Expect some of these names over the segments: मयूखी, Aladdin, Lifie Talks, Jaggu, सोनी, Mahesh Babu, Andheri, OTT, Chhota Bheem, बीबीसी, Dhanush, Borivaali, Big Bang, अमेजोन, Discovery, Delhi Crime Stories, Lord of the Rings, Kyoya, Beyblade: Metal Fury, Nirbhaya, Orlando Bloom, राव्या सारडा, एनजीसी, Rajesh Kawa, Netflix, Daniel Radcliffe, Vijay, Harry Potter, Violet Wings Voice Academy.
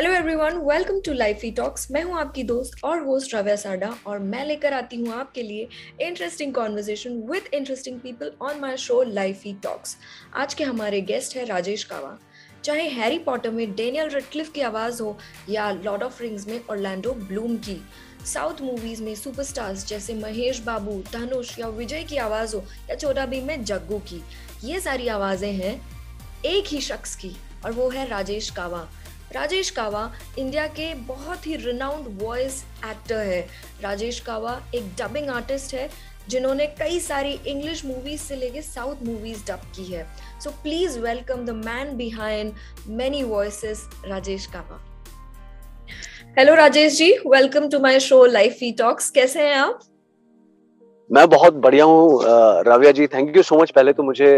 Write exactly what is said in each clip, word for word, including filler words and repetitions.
Hello everyone, welcome to Lifey Talks. मैं हूं आपकी दोस्त और होस्ट राव्या सारडा और मैं लेकर आती हूं आपके लिए interesting conversation with interesting people on my show लाइफी Talks. आज के हमारे गेस्ट है राजेश कावा। चाहे हैरी पॉटर में डेनियल रेडक्लिफ की आवाज़ हो या लॉर्ड ऑफ रिंग्स में ऑर्लैंडो ब्लूम की, साउथ मूवीज़ में सुपरस्टार्स जैसे महेश बाबू, धनुष या विजय की आवाज़ हो या छोटा भीम में जग्गू की, ये सारी आवाज़ें हैं एक ही शख्स की और वो है राजेश कावा। राजेश कावा इंडिया के बहुत ही रिनाउंड वॉइस एक्टर है। राजेश कावा एक डबिंग आर्टिस्ट है जिन्होंने कई सारी इंग्लिश मूवीज से लेके साउथ मूवीज डब की है। So please welcome the man behind many voices, Rajesh Kava. Hello Rajesh ji, welcome to my show लाइफी talks. कैसे हैं आप? मैं बहुत बढ़िया हूँ Ravya ji, thank you so much. पहले तो मुझे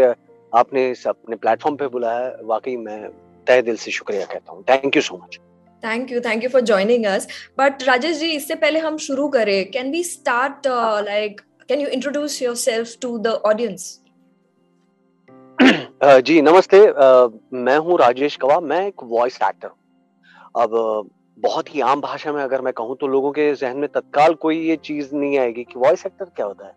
आपने अपने प्लेटफॉर्म पे बुलाया, वाकई मैं तहे दिल से शुक्रिया कहता हूँ। Thank you so much. Thank you, thank you for joining us. But Rajesh ji, इससे पहले हम शुरू करें, can we start like can you introduce yourself to the audience? uh, जी नमस्ते, uh, मैं हूँ राजेश कवा। मैं एक वॉइस एक्टर हूँ। अब uh, बहुत ही आम भाषा में अगर मैं कहूँ तो लोगों के जहन में तत्काल कोई ये चीज़ नहीं आएगी कि वॉइस एक्टर क्या होता है।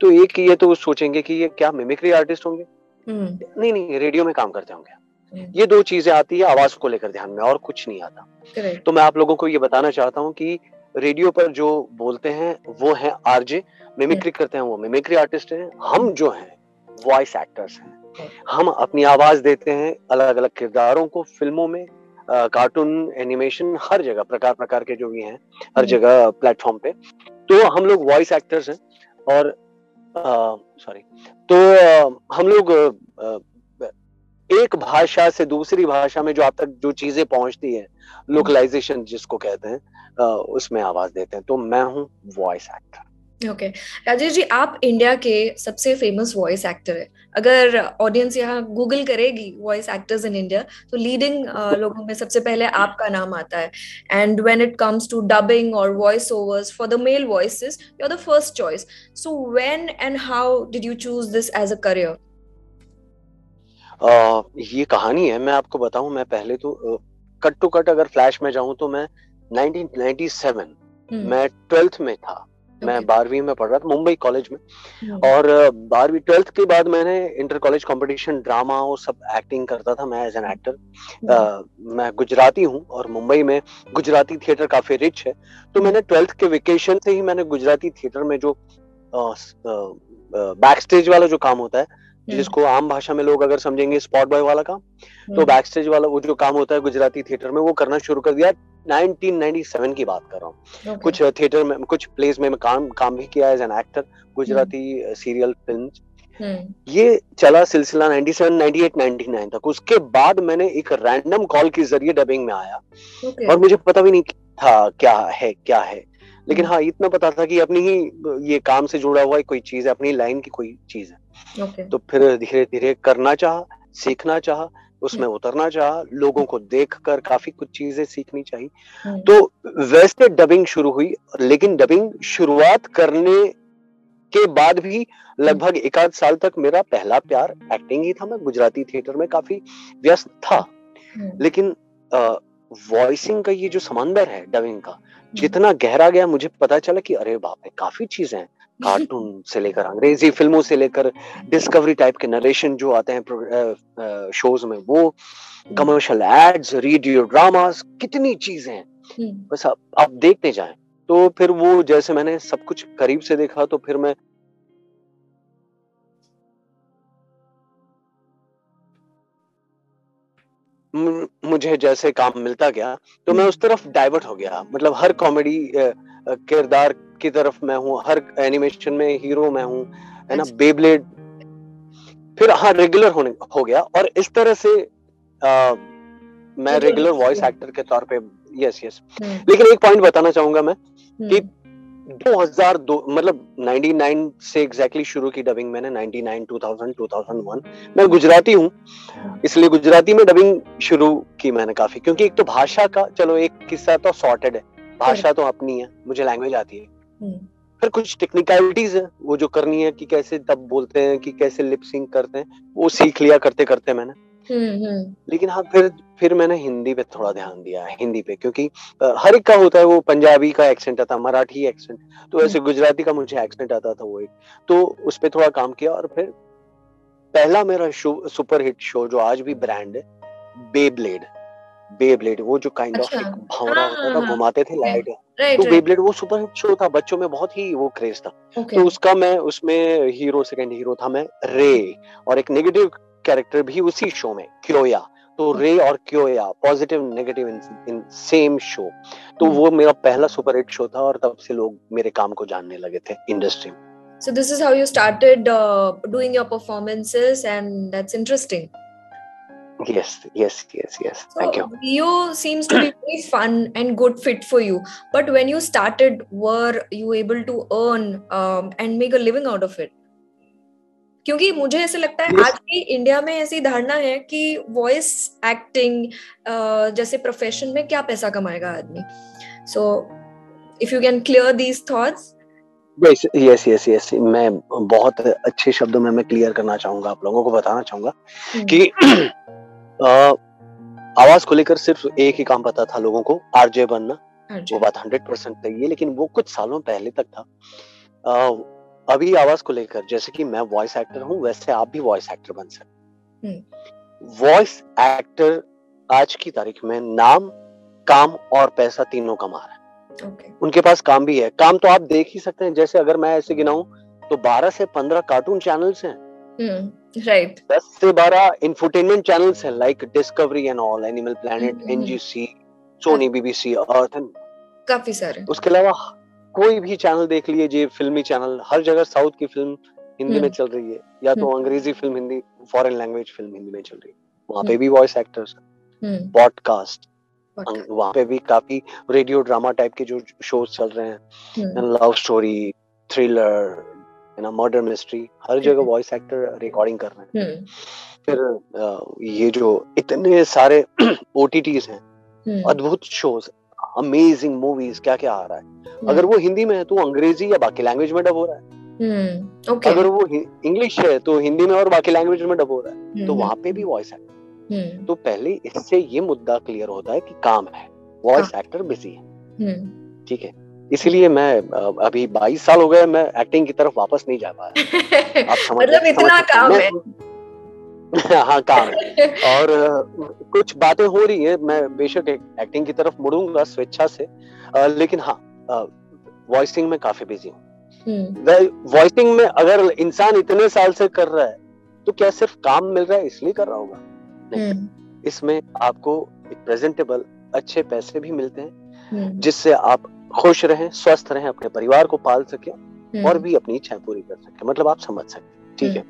तो एक ये तो सोचेंगे कि ये क्या मिमिक्री आर्टिस्ट होंगे, hmm. नहीं नहीं रेडियो में काम करते होंगे। hmm. ये दो चीज़ें आती है आवाज़ को लेकर ध्यान में, और कुछ नहीं आता। Correct. तो मैं आप लोगों को ये बताना चाहता हूँ कि रेडियो पर जो बोलते हैं वो है आरजे, मिमिक्री करते हैं वो मिमिक्री आर्टिस्ट हैं, हम जो हैं वॉइस एक्टर्स हैं। हम अपनी आवाज देते हैं अलग अलग किरदारों को, फिल्मों में, कार्टून, एनिमेशन, हर जगह प्रकार प्रकार के जो भी हैं, हर जगह प्लेटफॉर्म पे। तो हम लोग वॉइस एक्टर्स हैं और सॉरी तो हम लोग एक भाषा से दूसरी भाषा में जो आप तक जो चीजें पहुंचती है, लोकलाइजेशन जिसको कहते हैं, उसमें आवाज देते हैं। तो मैं हूँ voice actor. Okay okay. Rajesh ji, आप इंडिया के सबसे फेमस वॉइस एक्टर है। अगर ऑडियंस यहाँ गूगल करेगी वॉइस एक्टर्स इन इंडिया तो लीडिंग लोगों में सबसे पहले आपका नाम आता है। And when it comes to dubbing और voice overs for the male voices, you are the first choice. So when and how did you choose this as a career? ये कहानी है, मैं आपको बताऊं। मैं पहले तो कट टू कट अगर फ्लैश में जाऊं तो मैं नाइनटीन नाइंटी सेवन hmm. मैं ट्वेल्थ में था। Okay. मैं बारहवीं में पढ़ रहा था मुंबई कॉलेज में। hmm. और बारहवीं ट्वेल्थ के बाद मैंने इंटर कॉलेज कंपटीशन, ड्रामा और सब एक्टिंग करता था मैं एज एन एक्टर। hmm. आ, मैं गुजराती हूँ और मुंबई में गुजराती थिएटर काफी रिच है। तो मैंने ट्वेल्थ के वेकेशन से ही मैंने गुजराती थिएटर में जो बैक स्टेज वाला जो काम होता है, जिसको आम भाषा में लोग अगर समझेंगे स्पॉट बॉय वाला काम, तो बैक स्टेज वाला वो जो काम होता है गुजराती थिएटर में, वो करना शुरू कर दिया। नाइनटीन नाइंटी सेवन की बात कर रहा हूँ। okay. कुछ थिएटर में, कुछ प्लेस में मैं काम काम भी किया as an actor, Gujarati serial, film. ये चला सिलसिला ninety seven, ninety eight, ninety nine तक। उसके बाद मैंने एक रैंडम कॉल के जरिए डबिंग में आया। okay. और मुझे पता भी नहीं था क्या है क्या है, लेकिन हाँ इतना पता था कि अपनी ही ये काम से जुड़ा हुआ कोई चीज है, अपनी लाइन की कोई चीज है। okay. तो फिर धीरे धीरे करना चाहा, सीखना चाहा, उसमें उतरना चाहा, लोगों को देखकर काफी कुछ चीजें सीखनी चाहिए। तो वैसे डबिंग शुरू हुई, लेकिन डबिंग शुरुआत करने के बाद भी लगभग एक आध साल तक मेरा पहला प्यार एक्टिंग ही था। मैं गुजराती थिएटर में काफी व्यस्त था, लेकिन आ, वॉइसिंग का ये जो समंदर है डबिंग का, जितना गहरा गया मुझे पता चला कि अरे बाप रे, काफी चीजें हैं। कार्टून से लेकर अंग्रेजी फिल्मों से लेकर डिस्कवरी टाइप के नरेशन जो आते हैं शोज में, वो कमर्शियल एड्स, रेडियो ड्रामास, कितनी चीजें हैं। बस आप, आप देखते जाएं। तो फिर वो जैसे मैंने सब कुछ करीब से देखा तो फिर मैं मुझे जैसे काम मिलता गया तो मैं उस तरफ डाइवर्ट हो गया। मतलब हर कॉमेडी किरदार की तरफ मैं हूँ, हर एनिमेशन में हीरो मैं हूँ, है ना, बेब्लेड। फिर हाँ रेगुलर होने हो गया और इस तरह से आ, मैं रेगुलर वॉइस एक्टर के तौर पे यस यस लेकिन एक पॉइंट बताना चाहूंगा मैं कि दो हज़ार दो मतलब निन्यानवे से एग्जैक्टली शुरू की डबिंग मैंने, निन्यानवे, दो हज़ार, दो हज़ार एक। मैं गुजराती हूँ इसलिए गुजराती में डबिंग शुरू की मैंने काफी, क्योंकि एक तो भाषा का, चलो एक किस्सा तो सॉर्टेड है, भाषा तो अपनी है, मुझे लैंग्वेज आती है। फिर कुछ टेक्निकलिटीज है वो जो करनी है कि कैसे तब बोलते हैं, कि कैसे लिप सिंक करते हैं, वो सीख लिया करते करते मैंने। लेकिन हाँ फिर फिर मैंने हिंदी पे थोड़ा ध्यान दिया, हिंदी पे, क्योंकि हर एक का होता है वो, पंजाबी का एक्सेंट आता, मराठी एक्सेंट, तो ऐसे गुजराती का मुझे एक्सेंट आता था वो एक, तो उस पे थोड़ा काम किया। और फिर पहला मेरा शो सुपरहिट शो जो आज भी ब्रांड है, बेब्लेड, बेब्लेड वो जो काइंड ऑफ एक भावना होता था, घुमाते थे लाइट, तो बेब्लेड वो सुपरहिट शो था, बच्चों में बहुत ही वो क्रेज था। तो उसका मैं उसमें हीरो, सेकंड हीरो था मैं, रे, और एक नेगेटिव कैरेक्टर भी उसी शो में, क्योया। तो रे और Kyoya, positive negative in same show. तो वो मेरा पहला सुपरहिट शो था और तब से लोग मेरे काम को जानने लगे थे इंडस्ट्री में। So this is how you started uh, doing your performances, and that's interesting. Yes, yes, yes, yes. So thank you. Rio seems to be very fun and good fit for you. But when you started, were you able to earn um, and make a living out of it? क्योंकि मुझे ऐसे लगता है yes. आज भी India में ऐसी धारणा है कि वॉइस एक्टिंग uh, जैसे प्रोफेशन में क्या पैसा कमाएगा आदमी. So if you can clear these thoughts. Yes yes yes yes मैं बहुत अच्छे शब्दों में मैं क्लियर करना चाहूंगा, आप लोगों को बताना चाहूंगा कि आ, आवाज को लेकर सिर्फ एक ही काम पता था लोगों को, आरजे बनना, वो बात हंड्रेड परसेंट सही है, लेकिन वो कुछ सालों पहले तक था। आ, अभी आवाज को लेकर, जैसे कि मैं वॉइस एक्टर हूँ, वैसे आप भी वॉइस एक्टर बन सकते। वॉइस एक्टर आज की तारीख में नाम, काम और पैसा तीनों कमा रहा है। Okay. उनके पास काम भी है। काम तो आप देख ही सकते हैं, जैसे अगर मैं ऐसे गिनाऊं तो बारह से पंद्रह कार्टून चैनल्स हैं, हम्म, राइट, दस से बारह इंफोटेनमेंट चैनल्स हैं, like Discovery and all, animal planet, एनजीसी, सोनी, बीबीसी, Earth and काफी सारे। उसके अलावा कोई भी चैनल देख लीजिए, फिल्मी चैनल, हर जगह साउथ की फिल्म हिंदी में चल रही है, या तो अंग्रेजी film Hindi, foreign language film Hindi में चल रही है, वहाँ पे भी वॉइस एक्टर्स, पॉडकास्ट, वहाँ पे भी काफी रेडियो ड्रामा टाइप के जो शोज चल रहे हैं, लव स्टोरी, थ्रिलर, ना मर्डर मिस्ट्री, हर जगह वॉइस एक्टर रिकॉर्डिंग कर रहे हैं। फिर ये जो इतने सारे ओटीटीज हैं, अद्भुत शोज, अमेजिंग मूवीज, क्या क्या आ रहा है। अगर वो हिंदी में है तो अंग्रेजी या बाकी लैंग्वेज में डब हो रहा है, अगर वो इंग्लिश है तो हिंदी में और बाकी लैंग्वेज में डब हो रहा है, तो वहाँ पे भी वॉइस एक्टर। Hmm. तो पहले इससे ये मुद्दा क्लियर होता है कि काम है, वॉइस एक्टर बिजी है, ठीक है। इसीलिए मैं अभी बाईस साल हो गए, मैं एक्टिंग की तरफ वापस नहीं जा पा रहा, आप समझ मतलब इतना काम है, हाँ काम है। और कुछ बातें हो रही है, मैं बेशक एक्टिंग की तरफ मुड़ूंगा स्वेच्छा से, लेकिन हाँ वॉइसिंग में काफी बिजी हूँ। वॉइसिंग में अगर इंसान इतने साल से कर रहा है तो क्या सिर्फ काम मिल रहा है इसलिए कर रहा होगा? नहीं, इसमें आपको एक प्रेजेंटेबल अच्छे पैसे भी मिलते हैं, जिससे आप खुश रहें, स्वस्थ रहें, अपने परिवार को पाल सकें और भी अपनी इच्छाएं पूरी कर सकें, मतलब आप समझ सकते, ठीक है।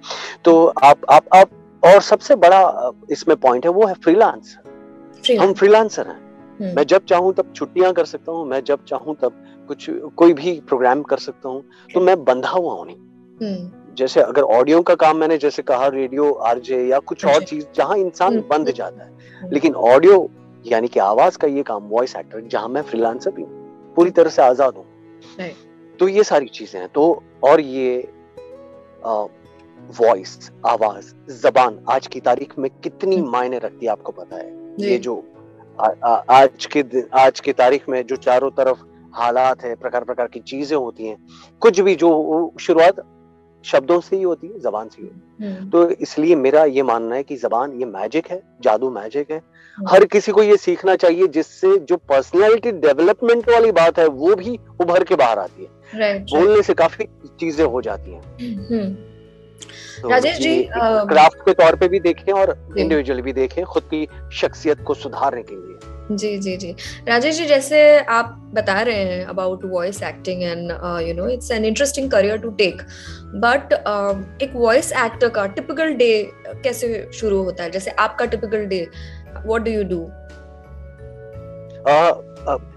तो आप आप आप और सबसे बड़ा इसमें पॉइंट है वो है फ्रीलांसर। हम फ्रीलांसर हैं, मैं जब चाहूँ तब छुट्टियां कर सकता हूँ, मैं जब चाहूँ तब कुछ कोई भी प्रोग्राम कर सकता हूँ, तो मैं बंधा हुआ हूँ नहीं। जैसे अगर ऑडियो का काम मैंने जैसे कहा, रेडियो, आरजे या कुछ और चीज जहाँ इंसान बंद जाता है, लेकिन ऑडियो यानी कि आवाज का ये काम, वॉइस एक्टर, जहाँ मैं फ्रीलांसर भी हूँ, पूरी तरह से आजाद हूँ। तो ये सारी चीजें हैं। तो और ये वॉइस, आवाज, जबान आज की तारीख में कितनी मायने रखती है आपको पता है? ये जो आ, आ, आज के आज की तारीख में जो चारों तरफ हालात है, प्रकार प्रकार की चीजें होती हैं, कुछ भी जो शुरुआत शब्दों से ही होती है, जबान से ही होती है। तो इसलिए मेरा ये मानना है कि जबान ये मैजिक है, जादू मैजिक है, हर किसी को ये सीखना चाहिए, जिससे जो पर्सनालिटी डेवलपमेंट वाली बात है वो भी उभर के बाहर आती है। right, बोलने right. से काफी चीजें हो जाती हैं। तो राजेश जी, क्राफ्ट के तौर पे भी देखें और इंडिविजुअल भी देखें, खुद की शख्सियत को सुधारने के लिए। जी जी जी राजेश जी, जैसे आप बता रहे हैं about voice acting and you know it's an interesting career to take, but एक वॉइस एक्टर का टिपिकल डे कैसे शुरू होता है? जैसे आपका typical day, what do you do?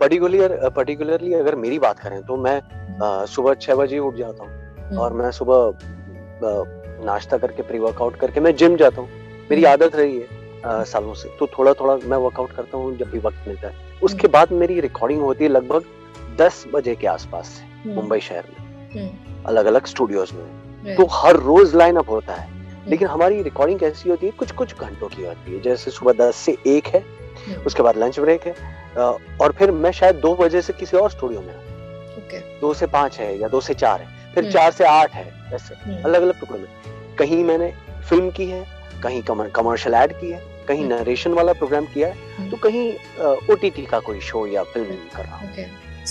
Particular particularly अगर मेरी बात करें तो मैं uh, सुबह छह बजे उठ जाता हूँ और मैं सुबह uh, नाश्ता करके, प्री वर्कआउट करके मैं जिम जाता हूँ। मेरी आदत रही है Uh, सालों से, तो थोड़ा थोड़ा मैं वर्कआउट करता हूँ जब भी वक्त मिलता है। उसके बाद मेरी रिकॉर्डिंग होती है लगभग दस बजे के आसपास से, मुंबई शहर में अलग अलग स्टूडियोज में। तो हर रोज लाइन अप होता है, लेकिन हमारी रिकॉर्डिंग कैसी होती है, कुछ कुछ घंटों की होती है, जैसे सुबह दस से एक है, उसके बाद लंच ब्रेक है, और फिर मैं शायद दो बजे से किसी और स्टूडियो में okay. दो से पाँच है या दो से चार है, फिर चार से आठ है, ऐसे अलग अलग टुकड़ों में। कहीं मैंने फिल्म की है, कहीं कमर्शियल एड की है, कहीं नरेशन वाला प्रोग्राम किया है, तो कहीं ओटीटी का कोई शो या फिल्म कर रहा हूँ।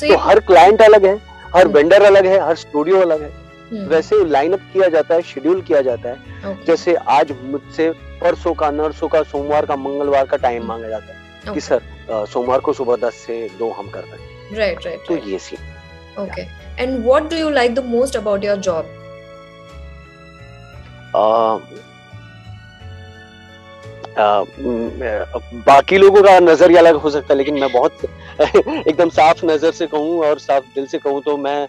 तो हर क्लाइंट अलग है, हर वेंडर अलग है, हर स्टूडियो अलग है, वैसे लाइनअप किया जाता है, शेड्यूल किया जाता है। okay. जैसे आज मुझसे परसों का, नर्सों का, सोमवार का, मंगलवार का टाइम मांगा जाता है okay. कि सर आ, सोमवार को सुबह दस से दो हम करते हैं। Right right. तो ये सी। Okay. And what do you like the most about your job? बाकी लोगों का नजरिया अलग हो सकता है, लेकिन मैं बहुत एकदम साफ नजर से कहूँ और साफ दिल से कहूँ तो मैं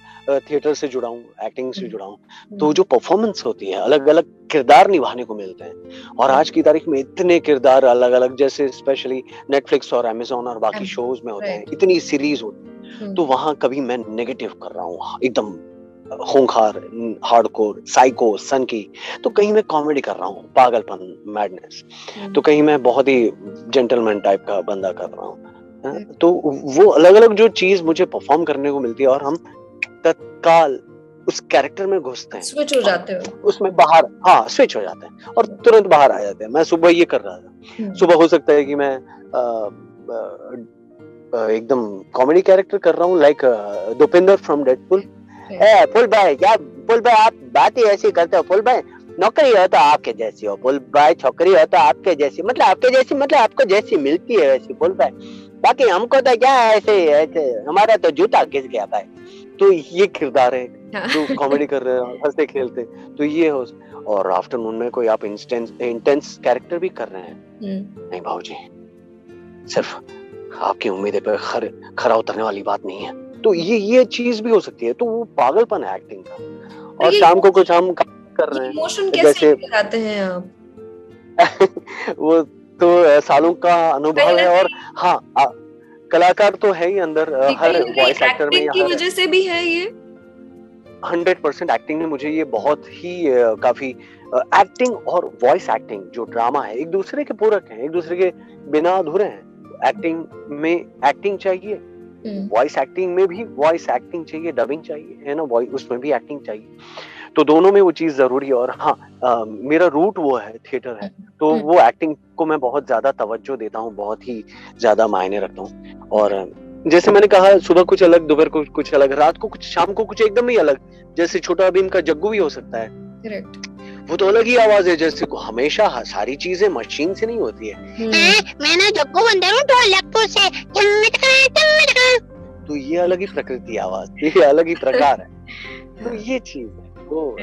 थिएटर से जुड़ा हूँ, एक्टिंग से जुड़ा हूँ। तो जो परफॉर्मेंस होती है, अलग अलग किरदार निभाने को मिलते हैं, और आज की तारीख में इतने किरदार अलग अलग, जैसे स्पेशली नेटफ्लिक्स और अमेजोन और बाकी शोज में होते हैं, इतनी सीरीज होती है, तो वहाँ कभी मैं नेगेटिव कर रहा हूँ, एकदम खूंखार, हार्डकोर, साइको, सनकी, तो कहीं मैं कॉमेडी कर रहा हूँ, पागलपन, मैडनेस, तो कहीं मैं बहुत ही जेंटलमैन टाइप का बंदा कर रहा हूँ। तो वो अलग अलग जो चीज मुझे परफॉर्म करने को मिलती है, और हम तत्काल उस कैरेक्टर में घुसते हैं, स्विच हो जाते हैं उसमें, बाहर हाँ स्विच हो जाते हैं और तुरंत बाहर आ जाते हैं। मैं सुबह ये कर रहा था, सुबह हो सकता है कि मैं आ, आ, एकदम कॉमेडी कैरेक्टर कर रहा हूँ, लाइक दीपेंद्र फ्रॉम डेडपूल, ए पुल भाई, क्या पुल भाई आप बात ही ऐसी करते हो, पुल भाई नौकरी हो तो आपके जैसी हो, पुल भाई छोकरी हो तो आपके जैसी, मतलब आपके जैसी मतलब आपको जैसी मिलती है वैसी, पुल भाई बाकी हमको तो क्या ऐसे ऐसे, हमारा तो जूता घिस गया भाई। तो ये किरदार है जो कॉमेडी कर रहे हैं, हंसते खेलते, तो ये हो। और आफ्टरनून में कोई आप इंस्टेंस इंटेंस कैरेक्टर भी कर रहे हैं, नहीं भाऊजी सिर्फ आपकी उम्मीदें पे खरा उतरने वाली बात नहीं है, तो ये ये चीज भी हो सकती है। तो वो पागलपन है एक्टिंग का। और शाम को कुछ हम कर रहे हैं, इमोशन कैसे दिखाते हैं आप? वो तो सालों का अनुभव है, और हाँ आ, कलाकार तो है ही अंदर, हर वॉइस एक्टर में की वजह से भी है ये। हंड्रेड परसेंट एक्टिंग ने मुझे ये बहुत ही काफी, एक्टिंग और वॉइस एक्टिंग जो ड्रामा है एक दूसरे के पूरक है, एक दूसरे के बिना अधूरे हैं। एक्टिंग में एक्टिंग चाहिए, वॉइस एक्टिंग में भी वॉइस एक्टिंग चाहिए, डबिंग चाहिए, है ना, वॉइस उसमें भी एक्टिंग चाहिए, तो दोनों में वो चीज जरूरी है। और हाँ आ, मेरा रूट वो है, थिएटर है, तो वो एक्टिंग को मैं बहुत ज्यादा तवज्जो देता हूँ, बहुत ही ज्यादा मायने रखता हूँ। और जैसे मैंने कहा, सुबह कुछ अलग, दोपहर को कुछ अलग, रात को कुछ, शाम को कुछ एकदम ही अलग, जैसे छोटा भीम का जग्गू भी हो सकता है, करेक्ट, वो तो अलग ही आवाज है, जैसे हमेशा सारी चीजें मशीन से नहीं होती है। तो ये अलग ही प्रकृति आवाज, ये अलग ही प्रकार है, तो ये चीज है। तो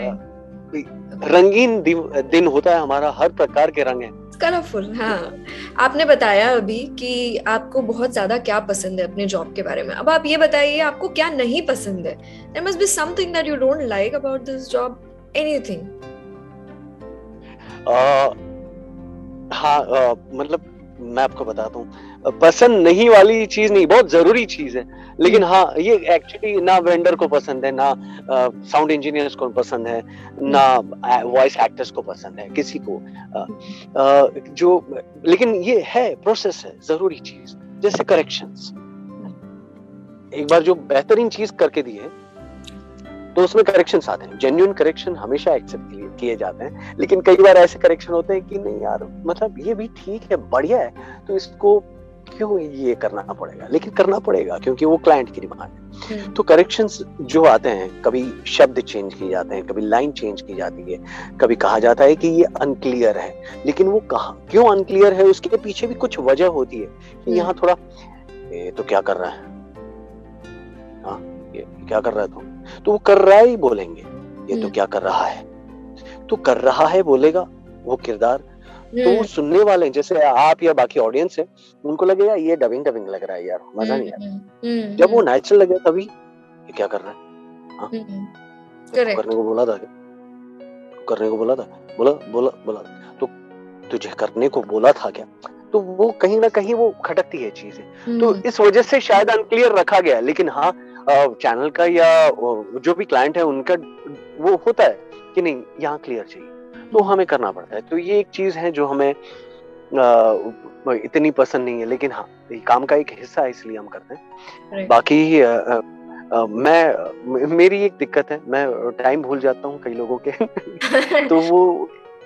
रंगीन दिन होता है हमारा, हर प्रकार के रंग है, कलरफुल। हाँ, आपने बताया अभी कि आपको बहुत ज्यादा क्या पसंद है अपने जॉब के बारे में, अब आप ये बताइए आपको क्या नहीं पसंद है? There must be something that you don't like about this job, anything. Uh, हाँ uh, मतलब मैं आपको बताता हूँ, पसंद नहीं वाली चीज नहीं, बहुत जरूरी चीज है, लेकिन हाँ ये एक्चुअली ना वेंडर को पसंद है, ना साउंड uh, इंजीनियर्स को पसंद है, ना वॉइस एक्टर्स को पसंद है, किसी को uh, uh, जो, लेकिन ये है, प्रोसेस है, जरूरी चीज। जैसे करेक्शंस, एक बार जो बेहतरीन चीज करके दी है तो उसमें करेक्शंस आते हैं, जेन्युइन करेक्शन हमेशा एक्सेप्ट किए जाते हैं, लेकिन कई बार ऐसे करेक्शन होते हैं कि नहीं यार, मतलब ये भी ठीक है, बढ़िया है, तो इसको क्यों ये करना पड़ेगा, लेकिन करना पड़ेगा क्योंकि वो क्लाइंट की डिमांड है। तो करेक्शंस जो आते हैं, कभी शब्द चेंज किए जाते हैं, कभी लाइन चेंज की जाती है, कभी कहा जाता है कि ये अनक्लियर है, लेकिन वो कहा क्यों अनक्लियर है, उसके पीछे भी कुछ वजह होती है कि यहाँ थोड़ा ये तो क्या कर रहा है, हाँ ये क्या कर रहा है, तुम तो वो कर रहा है ही बोलेंगे, ये तो क्या कर रहा है, तो कर रहा है बोलेगा वो किरदार, तो सुनने वाले जैसे आप या बाकी ऑडियंस है, उनको लगेगा ये डबिंग डबिंग लग रहा है यार, मजा नहीं आ रहा। जब वो नेचुरल लगे तभी ये क्या कर रहा है, करेक्ट, करने को बोला था, करने को बोला था, बोला बोला बोला तो तुझे करने को बोला था क्या, तो वो कहीं ना कहीं वो खटकती है चीजें, तो इस वजह से शायद अनक्लियर रखा गया। लेकिन हाँ चैनल का या जो भी क्लाइंट है उनका वो होता है कि नहीं यहाँ क्लियर चाहिए, तो हमें करना पड़ता है। तो ये एक चीज है जो हमें आ, इतनी पसंद नहीं है, लेकिन हाँ काम का एक हिस्सा है इसलिए हम करते हैं। बाकी आ, आ, Uh, मैं मेरी एक दिक्कत है, मैं टाइम भूल जाता हूँ कई लोगों के तो वो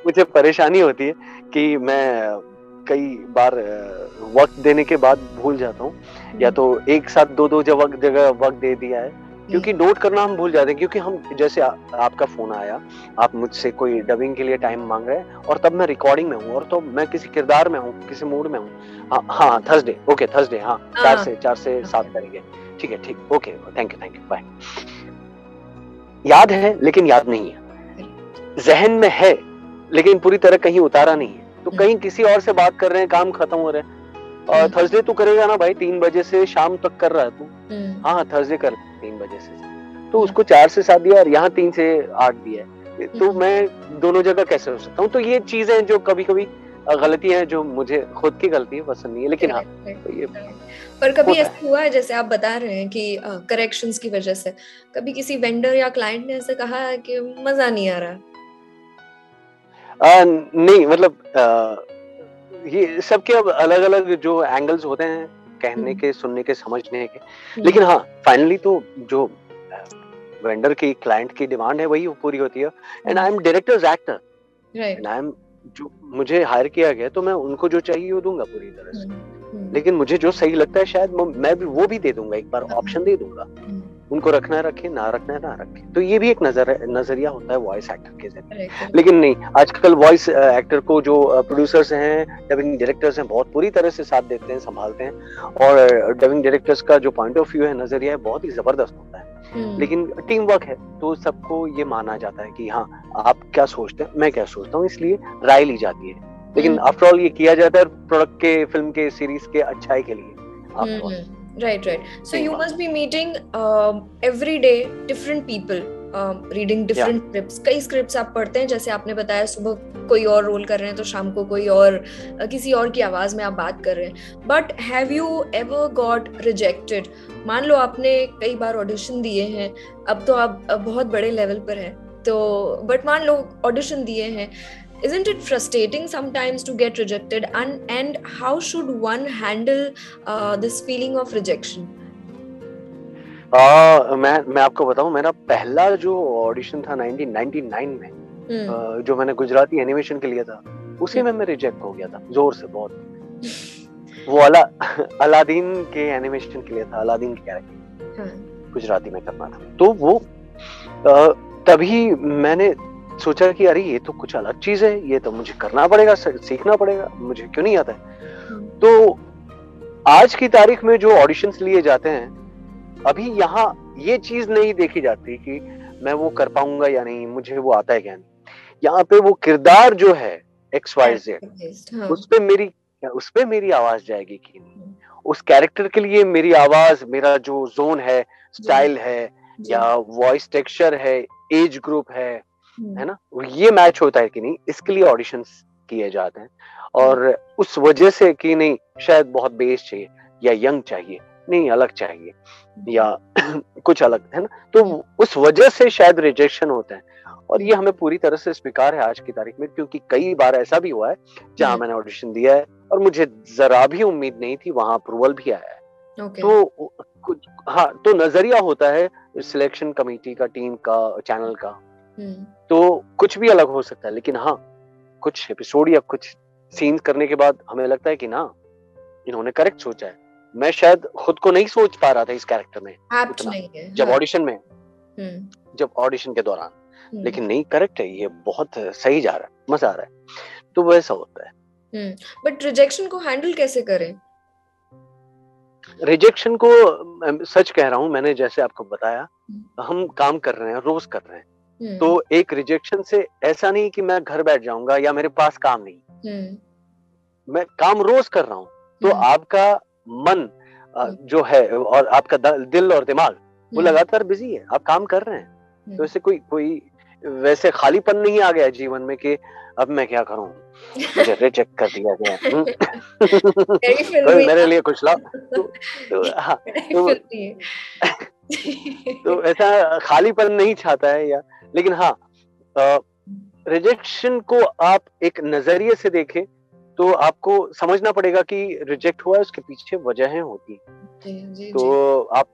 मुझे परेशानी होती है कि मैं कई बार वक्त देने के बाद भूल जाता हूँ, या तो एक साथ दो दो जगह जगह वक्त दे दिया है, क्योंकि नोट करना हम भूल जाते हैं। क्योंकि हम जैसे आ, आपका फोन आया, आप मुझसे कोई डबिंग के लिए टाइम मांग रहे हैं और तब मैं रिकॉर्डिंग में हूँ और तो मैं किसी किरदार में हूँ, किसी मूड में हूँ। हाँ थर्सडे, ओके थर्सडे, हाँ चार से चार से सात करेंगे, ठीक है, ठीक, okay, thank you thank you bye. याद है लेकिन याद नहीं है, जहन में है लेकिन पूरी तरह कहीं उतारा नहीं है। तो कहीं किसी और से बात कर रहे हैं, काम खत्म हो रहा है। और थर्सडे तू करेगा ना भाई, तीन बजे से शाम तक कर रहा है तू, हाँ थर्सडे कर तीन बजे से, तो उसको चार से सात दिया और यहाँ तीन से आठ दिया है, तो मैं दोनों जगह कैसे हो सकता हूँ। तो ये चीजें जो कभी कभी गलती है, जो मुझे खुद की गलती है, पसंद नहीं है, लेकिन हाँ तो ये। पर कभी ऐसा हुआ है जैसे आप बता रहे हैं कि करेक्शंस की वजह से कभी किसी वेंडर या क्लाइंट ने ऐसे कहा है कि मजा नहीं आ रहा? नहीं, मतलब ये सबके अब अलग अलग जो एंगल्स होते हैं कहने के, सुनने के, समझने के, लेकिन हाँ फाइनली तो जो वेंडर की, क्लाइंट की डिमांड है वही पूरी होती है। And I am directors actor, and I am, जो मुझे हायर किया गया तो मैं उनको जो चाहिए वो दूंगा पूरी तरह से, लेकिन मुझे जो सही लगता है शायद मैं भी वो भी दे दूंगा, एक बार ऑप्शन दे दूंगा। उनको रखना है रखे, ना रखना है ना रखे। तो ये भी एक नजर नजरिया होता है वॉइस एक्टर के जरिए। लेकिन नहीं, आजकल वॉइस एक्टर को जो प्रोड्यूसर्स हैं, डबिंग डायरेक्टर्स हैं, बहुत पूरी तरह से साथ देते हैं, संभालते हैं, और डबिंग डायरेक्टर्स का जो पॉइंट ऑफ व्यू है, नजरिया है, बहुत ही जबरदस्त होता है। लेकिन टीम वर्क है तो सबको ये माना जाता है कि हाँ आप क्या सोचते हैं, मैं क्या सोचता हूँ, इसलिए राय ली जाती है। लेकिन आफ्टर ऑल ये किया जाता है प्रोडक्ट के, फिल्म के, सीरीज के अच्छाई के लिए। Right, right. So you must be meeting uh, every day different people, uh, reading different yeah. scripts. कई scripts आप पढ़ते हैं, जैसे आपने बताया सुबह कोई और रोल कर रहे हैं तो शाम को कोई और, किसी और की आवाज में आप बात कर रहे हैं। But have you ever got rejected? मान लो आपने कई बार ऑडिशन दिए हैं, अब तो आप बहुत बड़े लेवल पर हैं, तो but मान लो ऑडिशन दिए हैं। Isn't it frustrating sometimes to get rejected, and and how should one handle uh, this feeling of rejection? Uh, मैं मैं आपको बताऊं, मेरा पहला जो ऑडिशन था उन्नीस सौ निन्यानवे में, hmm. uh, जो मैंने गुजराती एनिमेशन के लिए था, उसी hmm. में मैं रिजेक्ट हो गया था जोर से बहुत। वो अला अलादीन के एनिमेशन के लिए था, अलादीन के कैरेक्टर hmm. गुजराती में करना था। तो वो uh, तभी मैंने सोचा कि अरे ये तो कुछ अलग चीज है, ये तो मुझे करना पड़ेगा, सीखना पड़ेगा, मुझे क्यों नहीं आता है। तो आज की तारीख में जो ऑडिशंस लिए जाते हैं, अभी यहाँ ये चीज नहीं देखी जाती कि मैं वो कर पाऊंगा या नहीं, मुझे वो आता है क्या नहीं। यहाँ पे वो किरदार जो है एक्स वाई जेड, उस पे मेरी उस पे मेरी आवाज जाएगी कि नहीं, उस कैरेक्टर के लिए मेरी आवाज, मेरा जो जोन है, स्टाइल है, या वॉइस टेक्सचर है, एज ग्रुप है है ना, ये मैच होता है कि नहीं, इसके लिए ऑडिशंस किए जाते हैं। और उस वजह से कि नहीं शायद बहुत बेस चाहिए, या यंग चाहिए, नहीं अलग चाहिए, या कुछ अलग, है ना, तो उस वजह से शायद रिजेक्शन होता है। और ये हमें पूरी तरह से स्वीकार है आज की तारीख में, क्योंकि कई बार ऐसा भी हुआ है जहाँ मैंने ऑडिशन दिया है और मुझे जरा भी उम्मीद नहीं थी, वहां अप्रूवल भी आया है। Okay. तो कुछ हाँ, तो नजरिया होता है सिलेक्शन कमेटी का, टीम का, चैनल का, तो कुछ भी अलग हो सकता है। लेकिन हाँ कुछ एपिसोड या कुछ सीन्स करने के बाद हमें लगता है कि ना इन्होंने करेक्ट सोचा है, मैं शायद खुद को नहीं सोच पा रहा था इस कैरेक्टर में, नहीं है जब ऑडिशन में, जब ऑडिशन के दौरान, लेकिन नहीं करेक्ट है, ये बहुत सही जा रहा है, मजा आ रहा है, तो वैसा होता है। बट रिजेक्शन को हैंडल कैसे करें? रिजेक्शन को, सच कह रहा हूँ, मैंने जैसे आपको बताया हम काम कर रहे हैं, रोज कर रहे हैं, तो एक रिजेक्शन से ऐसा नहीं कि मैं घर बैठ जाऊंगा या मेरे पास काम नहीं, मैं काम रोज कर रहा हूँ। तो आपका मन जो है और आपका दिल और दिमाग वो लगातार बिजी है, आप काम कर रहे हैं, तो ऐसे कोई कोई वैसे खालीपन नहीं आ गया जीवन में कि अब मैं क्या करूं, मुझे रिजेक्ट कर दिया गया, मेरे लिए कुछ लाओ, तो हाँ तो ऐसा खालीपन नहीं छाता है या। लेकिन हाँ रिजेक्शन को आप एक नजरिए से देखें तो आपको समझना पड़ेगा कि रिजेक्ट हुआ है उसके पीछे वजहें होती हैं। तो आप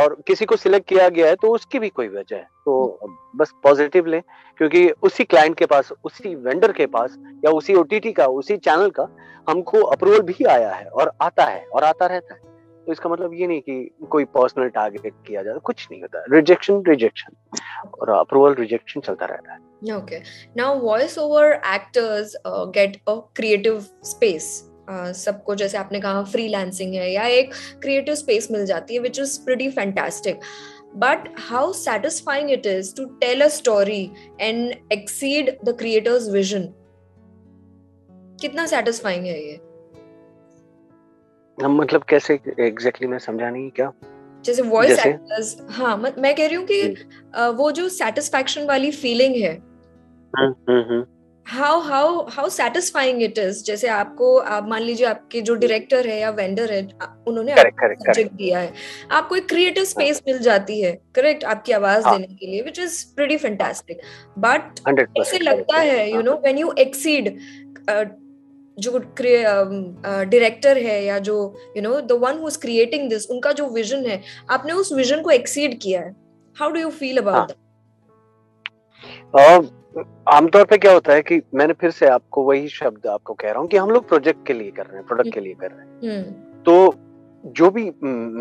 और किसी को सिलेक्ट किया गया है तो उसकी भी कोई वजह है, तो बस पॉजिटिव लें, क्योंकि उसी क्लाइंट के पास, उसी वेंडर के पास या उसी ओटीटी का, उसी चैनल का हमको अप्रूवल भी आया है और आता है और आता रहता है। तो इसका मतलब ये नहीं कि कोई पर्सनल टारगेट किया जाता, कुछ नहीं होता। रिजेक्शन रिजेक्शन और अप्रूवल रिजेक्शन चलता रहता है। Okay, now voice over actors get a creative space. Uh, सबको जैसे आपने कहा फ्रीलांसिंग है या एक क्रिएटिव स्पेस मिल जाती है, which is pretty fantastic. But how satisfying it is to tell a story and exceed the creators vision. कितना सैटिस्फाइंग है ये? हम मतलब कैसे एग्जैक्टली मैं समझा नहीं क्या जैसे वॉइस एक्टर्स। हाँ मैं कह रही हूँ कि uh, वो जो सैटिस्फैक्शन वाली फीलिंग है, हुँ, हुँ, हुँ. How how how satisfying it is। जैसे आपको आप मान लीजिए आपके जो डायरेक्टर है या वेंडर है उन्होंने सब्जेक्ट दिया है, आपको एक क्रिएटिव स्पेस मिल जाती है, करेक्ट, आपकी आवाज देने के लिए, which is pretty fantastic। But ऐसे लगता है, you know, when you exceed जो डायरेक्टर है या जो you know the one who's creating this, उनका जो विजन है आपने उस विजन को एक्सीड किया है, how do you feel about that? आमतौर पे क्या होता है कि मैंने फिर से आपको वही शब्द आपको कह रहा हूँ कि हम लोग प्रोजेक्ट के लिए कर रहे हैं, प्रोडक्ट के लिए कर रहे हैं, तो जो भी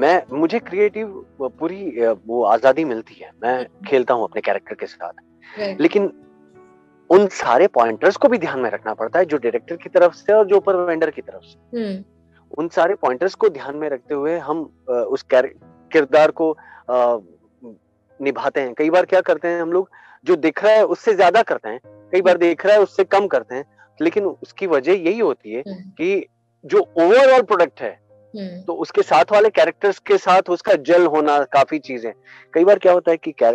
मैं मुझे क्रिएटिव पूरी वो आजादी मिलती है, मैं खेलता हूँ अपने कैरेक्टर के साथ, लेकिन उन सारे पॉइंटर्स को भी ध्यान में रखना पड़ता है जो डायरेक्टर की तरफ से और जो ऊपर वेंडर की तरफ से। उन सारे पॉइंटर्स को ध्यान में रखते हुए हम उस किरदार को निभाते हैं। कई बार क्या करते हैं हम लोग, जो दिख रहा है उससे ज्यादा करते हैं, कई बार दिख रहा है उससे कम करते हैं, लेकिन उसकी वजह यही होती है कि जो ओवरऑल प्रोडक्ट है तो उसके साथ वाले कैरेक्टर्स के साथ उसका जल होना, काफी चीजें। कई बार क्या होता है कि आ,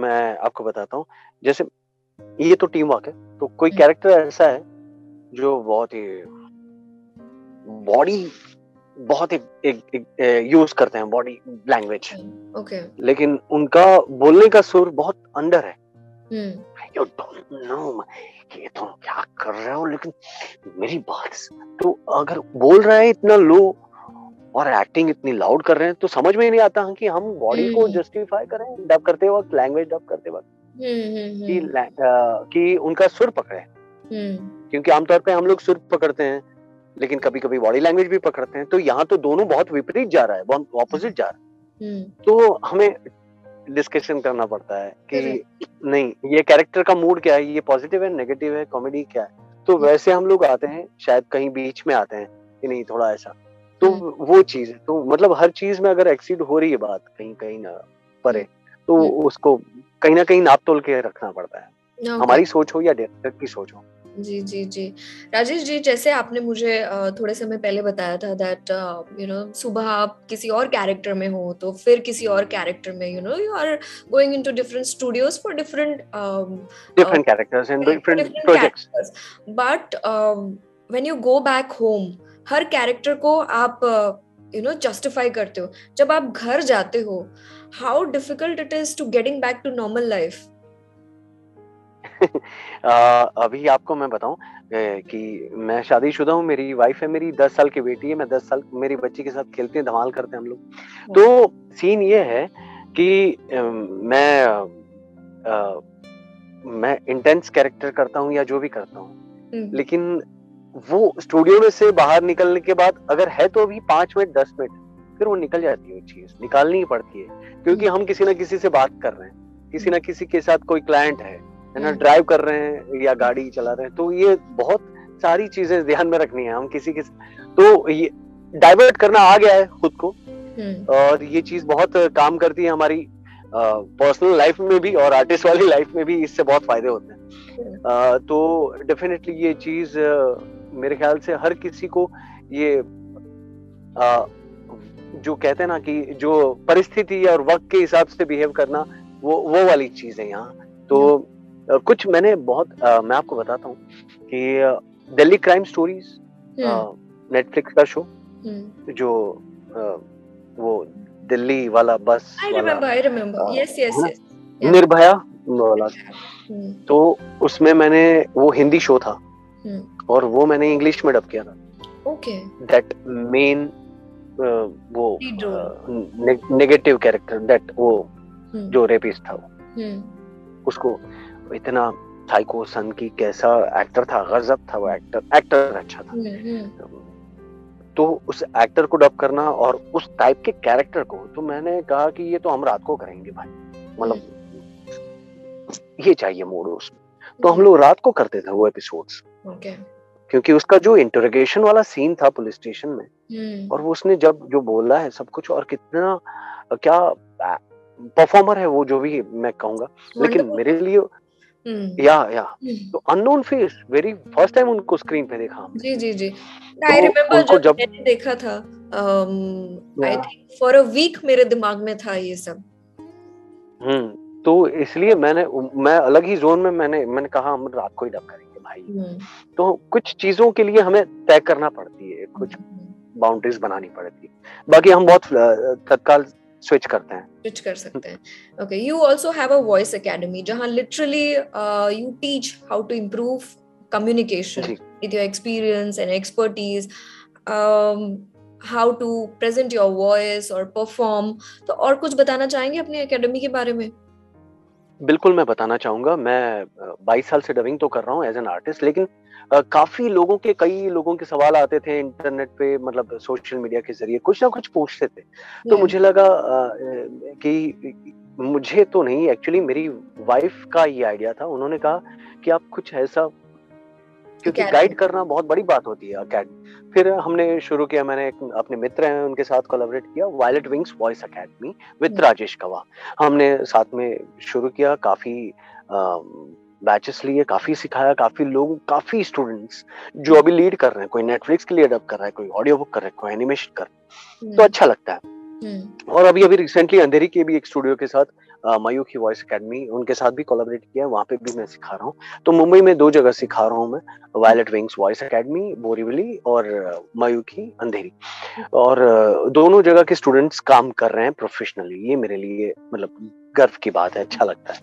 मैं आपको बताता हूँ, जैसे ये तो टीम वर्क है, तो कोई कैरेक्टर ऐसा है जो बहुत ही बॉडी बहुत एक, एक, एक यूज करते हैं, बॉडी लैंग्वेज, okay. लेकिन उनका बोलने का सुर बहुत अंदर है। You don't know, ये तुम क्या कर रहे हो, लेकिन मेरी बात तो अगर बोल रहा है इतना लो और एक्टिंग इतनी लाउड कर रहे हैं तो समझ में नहीं आता है कि हम बॉडी को जस्टिफाई करें डब करते वक्त, लैंग्वेज डब करते वक्त, कि, कि उनका सुर पकड़े, क्योंकि आमतौर पे हम लोग सुर पकड़ते हैं लेकिन कभी कभी बॉडी लैंग्वेज भी पकड़ते हैं। तो यहाँ तो दोनों बहुत विपरीत जा रहा है, बहुत ऑपोजिट जा रहा है। तो हमें डिस्कशन करना पड़ता है कि नहीं, ये कैरेक्टर का मूड क्या है, ये पॉजिटिव है, नेगेटिव है, कॉमेडी क्या है। तो वैसे हम लोग आते हैं, शायद कहीं बीच में आते हैं कि नहीं, थोड़ा ऐसा, तो वो चीज है। तो मतलब हर चीज में अगर एक्सीड हो रही है बात कहीं कहीं ना परे, तो उसको कहीं ना कहीं नाप तोल के रखना पड़ता है, हमारी सोच हो या डायरेक्टर की सोच हो। जी जी जी राजेश जी, जैसे आपने मुझे थोड़े समय पहले बताया था दैट यू नो सुबह आप किसी और कैरेक्टर में हो तो फिर किसी और कैरेक्टर में, you know you are going into different studios for different different characters and different projects. But when you go back home, हर कैरेक्टर को आप यू नो जस्टिफाई करते हो। जब आप घर जाते हो, how difficult it is to getting back to normal life? uh, अभी आपको मैं बताऊं कि मैं शादीशुदा हूं, मेरी वाइफ है, मेरी दस साल की बेटी है, मैं दस साल मेरी बच्ची के साथ खेलते हैं, धमाल करते हैं हम लोग। तो सीन ये है कि मैं आ, मैं इंटेंस कैरेक्टर करता हूं या जो भी करता हूं, लेकिन वो स्टूडियो में से बाहर निकलने के बाद अगर है तो अभी पांच मिनट दस मिनट फिर वो निकल जाती है, चीज निकालनी ही पड़ती है, क्योंकि हम किसी ना किसी से बात कर रहे हैं, किसी ना किसी के साथ कोई क्लाइंट है ना, ड्राइव कर रहे हैं या गाड़ी चला रहे हैं, तो ये बहुत सारी चीजें ध्यान में रखनी है। हम किसी के तो ये डाइवर्ट करना आ गया है खुद को, और ये चीज बहुत काम करती है हमारी पर्सनल लाइफ में भी और आर्टिस्ट वाली लाइफ में भी, इससे बहुत फायदे होते हैं। आ, तो डेफिनेटली ये चीज मेरे ख्याल से हर किसी को ये आ, जो कहते हैं ना कि जो परिस्थिति और वक्त के हिसाब से बिहेव करना, वो वो वाली चीज है यहाँ। तो uh, कुछ मैंने बहुत uh, मैं आपको बताता हूँ कि दिल्ली क्राइम स्टोरीज, नेटफ्लिक्स का शो जो uh, वो दिल्ली वाला बस वाला, I remember, I remember. Uh, yes, yes, yes. Yeah. Nirbhaya वाला था, तो उसमें मैंने वो हिंदी शो था और वो मैंने इंग्लिश में डब किया था. ओके. दैट मेन वो नेगेटिव कैरेक्टर, दैट वो जो रेपिस्ट था उसको, इतना साइको सन की कैसा एक्टर था, गजब था वो एक्टर. एक्टर अच्छा था, तो उस एक्टर को डब करना और उस टाइप के कैरेक्टर को, तो मैंने कहा कि ये तो हम रात को करेंगे भाई, मतलब ये चाहिए मूड उसमें. तो हम लोग रात को करते थे वो एपिसोड्स. ओके. क्योंकि उसका जो इंटरोगेशन वाला सीन था पुलिस स्टेशन में, और वो उसने जब जो बोला है सब कुछ, और कितना क्या परफॉर्मर है वो, जो भी मैं कहूंगा, लेकिन मेरे लिए या या तो unknown face, very first time उनको स्क्रीन पे देखा हमने. जी जी जी. आई रिमेंबर जो जब मैंने देखा था, I think for a week मेरे दिमाग में था ये सब. हम्म. तो इसलिए मैंने मैं अलग ही जोन में मैंने मैंने कहा हम रात को ही डब करेंगे भाई. तो कुछ चीजों के लिए हमें तय करना पड़ती है, कुछ बाउंड्रीज बनानी पड़ती है, बाकी हम बहुत तत्काल स्विच करते हैं, स्विच कर सकते हैं. Okay. You also have a voice academy जहां literally you teach how to improve communication with your experience and expertise, how to present your voice और परफॉर्म. तो और कुछ बताना चाहेंगे अपनी एकेडमी के बारे में? बिल्कुल, मैं बताना चाहूंगा. मैं बाईस साल से डबिंग तो कर रहा हूँ एज एन आर्टिस्ट, लेकिन Uh, काफी लोगों के कई लोगों के सवाल आते थे इंटरनेट पे, मतलब सोशल मीडिया के जरिए कुछ ना कुछ पूछते थे. yeah. तो मुझे लगा uh, कि मुझे तो नहीं, एक्चुअली मेरी वाइफ का ये आइडिया था. उन्होंने कहा कि आप कुछ ऐसा, क्योंकि गाइड करना बहुत बड़ी बात होती है अकेडमी. फिर हमने शुरू किया, मैंने अपने मित्र हैं उनके साथ कोलैबोरेट किया, violet wings Voice Academy with Rajesh कवा. हमने साथ में शुरू किया, काफी uh, बैचेस लिए, काफी सिखाया, काफी लोग, काफी स्टूडेंट्स जो अभी लीड कर रहे हैं. कोई नेटफ्लिक्स के लिए अडॉप्ट कर रहा है, कोई ऑडियो बुक कर रहा है, कोई एनिमेशन कर रहा है, तो अच्छा लगता है. और अभी अभी रिसेंटली अंधेरी के भी एक स्टूडियो के साथ, मयूखी वॉइस एकेडमी, उनके साथ भी कोलैबोरेट किया, वहाँ पे भी मैं सिखा रहा हूँ. तो मुंबई में दो जगह सिखा रहा हूँ मैं, violet wings voice academy Borivali और मयूखी अंधेरी, और दोनों जगह के स्टूडेंट्स काम कर रहे हैं प्रोफेशनली. ये मेरे लिए मतलब गर्व की बात है, अच्छा लगता है.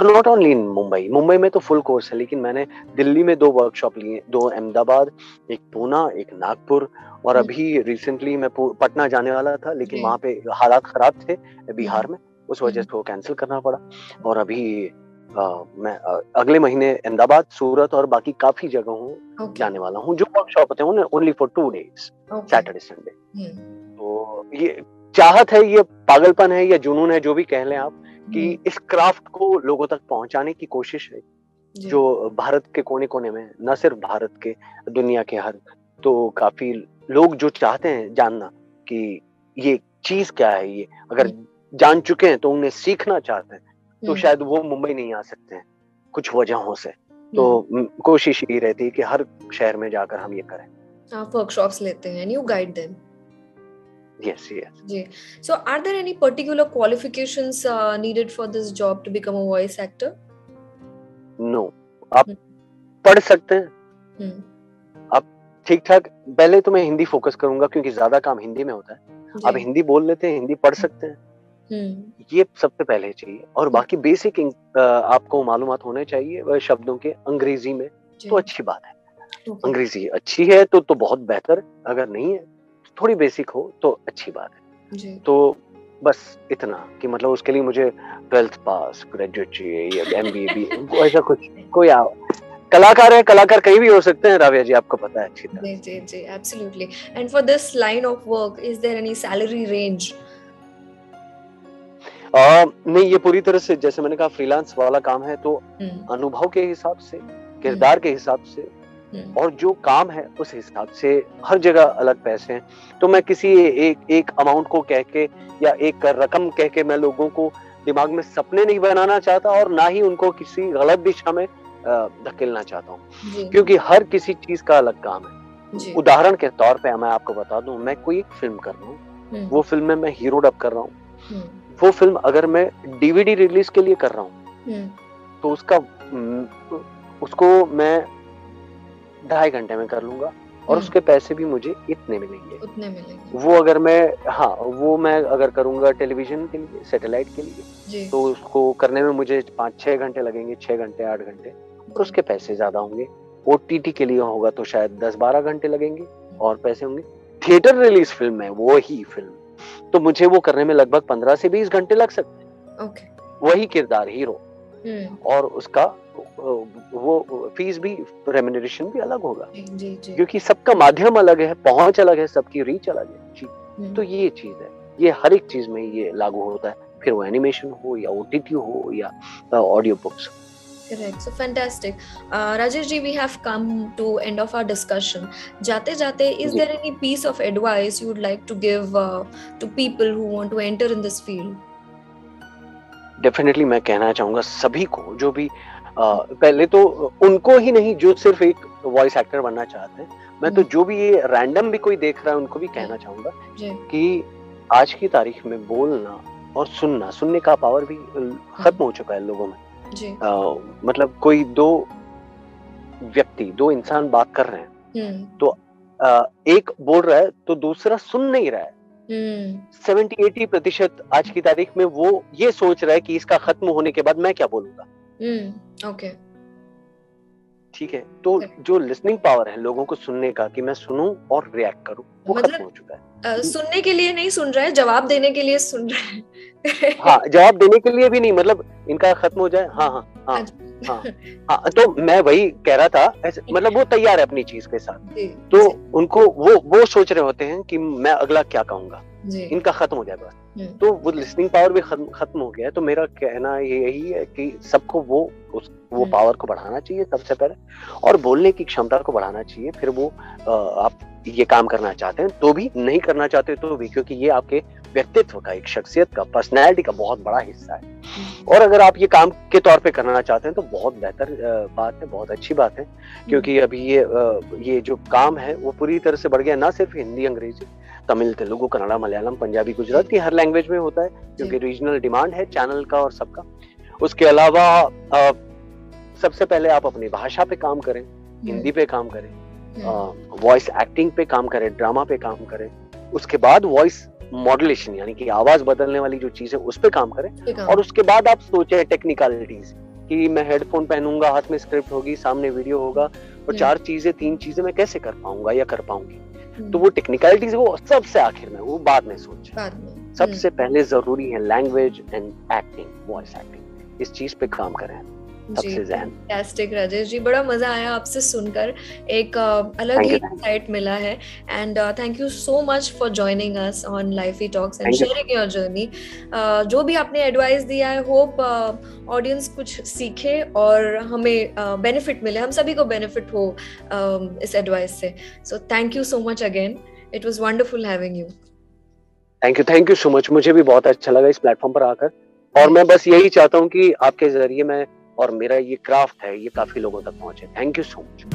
और not only in Mumbai, Mumbai में तो फुल कोर्स है, लेकिन मैंने दिल्ली में दो वर्कशॉप लिए, दो अहमदाबाद, एक पूना, एक नागपुर, और अभी रिसेंटली मैं पटना जाने वाला था, लेकिन वहाँ पे हालात खराब थे बिहार में, उस वजह से वो कैंसिल करना पड़ा. और अभी आ, मैं आ, अगले महीने अहमदाबाद, सूरत और बाकी काफी जगहों जाने वाला हूँ, जो वर्कशॉप होते हैं only for two days, Saturday Sunday. तो ये चाहत है, ये पागलपन है या जुनून है, जो भी कह लें आप, कि इस क्राफ्ट को लोगों तक पहुंचाने की कोशिश है, जो भारत के कोने कोने में, न सिर्फ भारत के, दुनिया के हर, तो काफी लोग जो चाहते हैं जानना कि ये चीज क्या है, ये अगर जान चुके हैं तो उन्हें सीखना चाहते हैं, तो शायद वो मुंबई नहीं आ सकते हैं कुछ वजहों से. तो कोशिश ये रहती है कि हर शहर में जाकर हम ये करें. आप वर्कशॉप्स लेते हैं, you guide them. Yes, yes. जी. So, are there any particular qualifications uh, needed for this job to become a voice actor? No. आप hmm. पढ़ सकते हैं. hmm. आप ठीक ठाक, पहले तो मैं हिंदी फोकस करूंगा क्योंकि ज्यादा काम हिंदी में होता है. आप हिंदी बोल लेते हैं, हिंदी पढ़ सकते हैं. hmm. ये सबसे पहले चाहिए, और बाकी बेसिक आपको मालूमात होने चाहिए शब्दों के. अंग्रेजी में तो अच्छी बात है, okay. अंग्रेजी अच्छी है तो तो बहुत बेहतर, अगर नहीं है थोड़ी बेसिक हो तो अच्छी बात है जी. तो बस इतना कि मतलब उसके लिए मुझे ट्वेल्थ पास, ग्रेजुएट चाहिए या एमबीए, ऐसा कुछ कोई आ, कलाकार है, कलाकार कहीं भी हो सकते हैं. रावया जी आपको पता है अच्छी तरह. जी जी जी, absolutely. And for this line of work is there any salary range? नहीं, ये पूरी तरह से जैसे मैंने कहा फ्रीलांस वाला काम है, तो अनुभव के हिसाब से, किरदार के हिसाब से, और जो काम है उस हिसाब से हर जगह अलग पैसे हैं. तो मैं किसी एक एक अमाउंट को कह के या एक रकम कह के मैं लोगों को दिमाग में सपने नहीं बनाना चाहता, और ना ही उनको किसी गलत दिशा में धकेलना चाहता हूँ, क्योंकि हर किसी चीज का अलग काम है. उदाहरण के तौर पे मैं आपको बता दूं, मैं कोई एक फिल्म कर रहा हूँ, वो फिल्म में मैं हीरो डब कर रहा हूँ. वो फिल्म अगर मैं डीवीडी रिलीज के लिए कर रहा हूँ, तो उसका उसको मैं ढाई घंटे में कर लूंगा, और उसके पैसे भी मुझे इतने मिलेंगे उतने मिलेंगे वो अगर मैं हाँ वो मैं अगर करूँगा टेलीविजन के लिए सैटेलाइट के लिए तो उसको करने में मुझे पाँच छः घंटे लगेंगे छः घंटे आठ घंटे और उसके पैसे ज़्यादा होंगे। ओटीटी के लिए होगा तो शायद दस बारह घंटे लगेंगे और पैसे होंगे। थिएटर रिलीज फिल्म है वो ही फिल्म तो मुझे वो करने में लगभग पंद्रह से बीस घंटे लग सकते हैं वही किरदार हीरो और उसका वो फीस भी रेम्युनरेशन भी अलग होगा जी, जी। क्योंकि सबका माध्यम अलग है पहुंच अलग है सबकी रीच अलग है। तो ये चीज है ये हर एक चीज में ये लागू होता है फिर वो एनिमेशन हो या ओटीटी हो या audio books. Correct. So fantastic. Uh, Rajesh ji, we have come to end of our discussion. Jate jate, is yeah. there any piece of advice you would like to give uh, to people who want to enter in this field? Definitely, मैं कहना चाहूँगा सभी को जो भी uh, पहले तो उनको ही नहीं जो सिर्फ एक वॉइस एक्टर बनना चाहते हैं मैं तो जो भी ये रैंडम भी कोई देख रहा है उनको भी कहना चाहूँगा कि आज की तारीख में बोलना और सुनना सुनने का पावर भी खत्म हो चुका है लोगों में। Uh, मतलब कोई दो व्यक्ति दो इंसान बात कर रहे हैं तो uh, एक बोल रहा है तो दूसरा सुन नहीं रहा है। सत्तर अस्सी प्रतिशत आज की तारीख में वो ये सोच रहा है कि इसका खत्म होने के बाद मैं क्या बोलूंगा। Okay okay. ठीक है तो जो लिसनिंग पावर है लोगों को सुनने का कि मैं सुनूं और रिएक्ट करूं वो मतलब, खत्म हो चुका है। आ, सुनने के लिए नहीं सुन रहा है जवाब देने के लिए सुन रहा है। हाँ जवाब देने के लिए भी नहीं मतलब इनका खत्म हो जाए। हाँ हाँ हाँ हाँ हाँ तो मैं वही कह रहा था ऐसे, मतलब वो तैयार है अपनी चीज के साथ तो उनको वो वो सोच रहे होते हैं कि मैं अगला क्या कहूँगा इनका खत्म हो जाएगा तो वो लिसनिंग पावर भी खत्म हो गया है। तो मेरा कहना यही है कि सबको वो उस वो पावर को बढ़ाना चाहिए सबसे पहले और बोलने की क्षमता को बढ़ाना चाहिए फिर वो आप ये काम करना चाहते हैं तो भी नहीं करना चाहते तो भी क्योंकि ये आपके व्यक्तित्व का एक शख्सियत का पर्सनैलिटी का बहुत बड़ा हिस्सा है और अगर आप ये काम के तौर पे करना चाहते हैं तो बहुत बेहतर बात है बहुत अच्छी बात है क्योंकि अभी ये ये जो काम है वो पूरी तरह से बढ़ गया ना सिर्फ हिंदी अंग्रेजी तमिल तेलुगु कन्नड़ा मलयालम पंजाबी गुजराती हर लैंग्वेज में होता है क्योंकि रीजनल डिमांड है चैनल का और सबका। उसके अलावा सबसे पहले आप अपनी भाषा पे काम करें हिंदी पे काम करें वॉइस एक्टिंग पे काम करें ड्रामा पे काम करें उसके बाद वॉइस मॉड्यूलेशन यानी कि आवाज बदलने वाली जो चीज है उस पे काम करें और उसके बाद आप सोचें टेक्निकलिटीज कि मैं हेडफोन पहनूंगा हाथ में स्क्रिप्ट होगी सामने वीडियो होगा और चार चीजें तीन चीजें मैं कैसे कर पाऊंगा या कर पाऊंगी तो वो टेक्निकलिटीज वो सबसे आखिर में वो बाद में सोचें सबसे पहले जरूरी है language and acting voice acting इस चीज पे काम करें। जी फैंटास्टिक राजेश जी बड़ा मजा आया आपसे सुनकर एक uh, अलग ही इंसाइट मिला है and thank you so much for joining us on Lifey Talks and sharing your journey. जो भी आपने एडवाइस दिया है होप ऑडियंस uh, कुछ सीखे और हमें बेनिफिट uh, मिले हम सभी को बेनिफिट हो uh, इस एडवाइस से। So thank you so much again it was wonderful having you. Thank you thank you so much मुझे भी बहुत अच्छा लगा इस प्लेटफॉर्म पर आकर और मैं बस यही चाहता हूँ कि आपके जरिए मैं और मेरा ये क्राफ्ट है ये काफी लोगों तक पहुंचे। Thank you so much.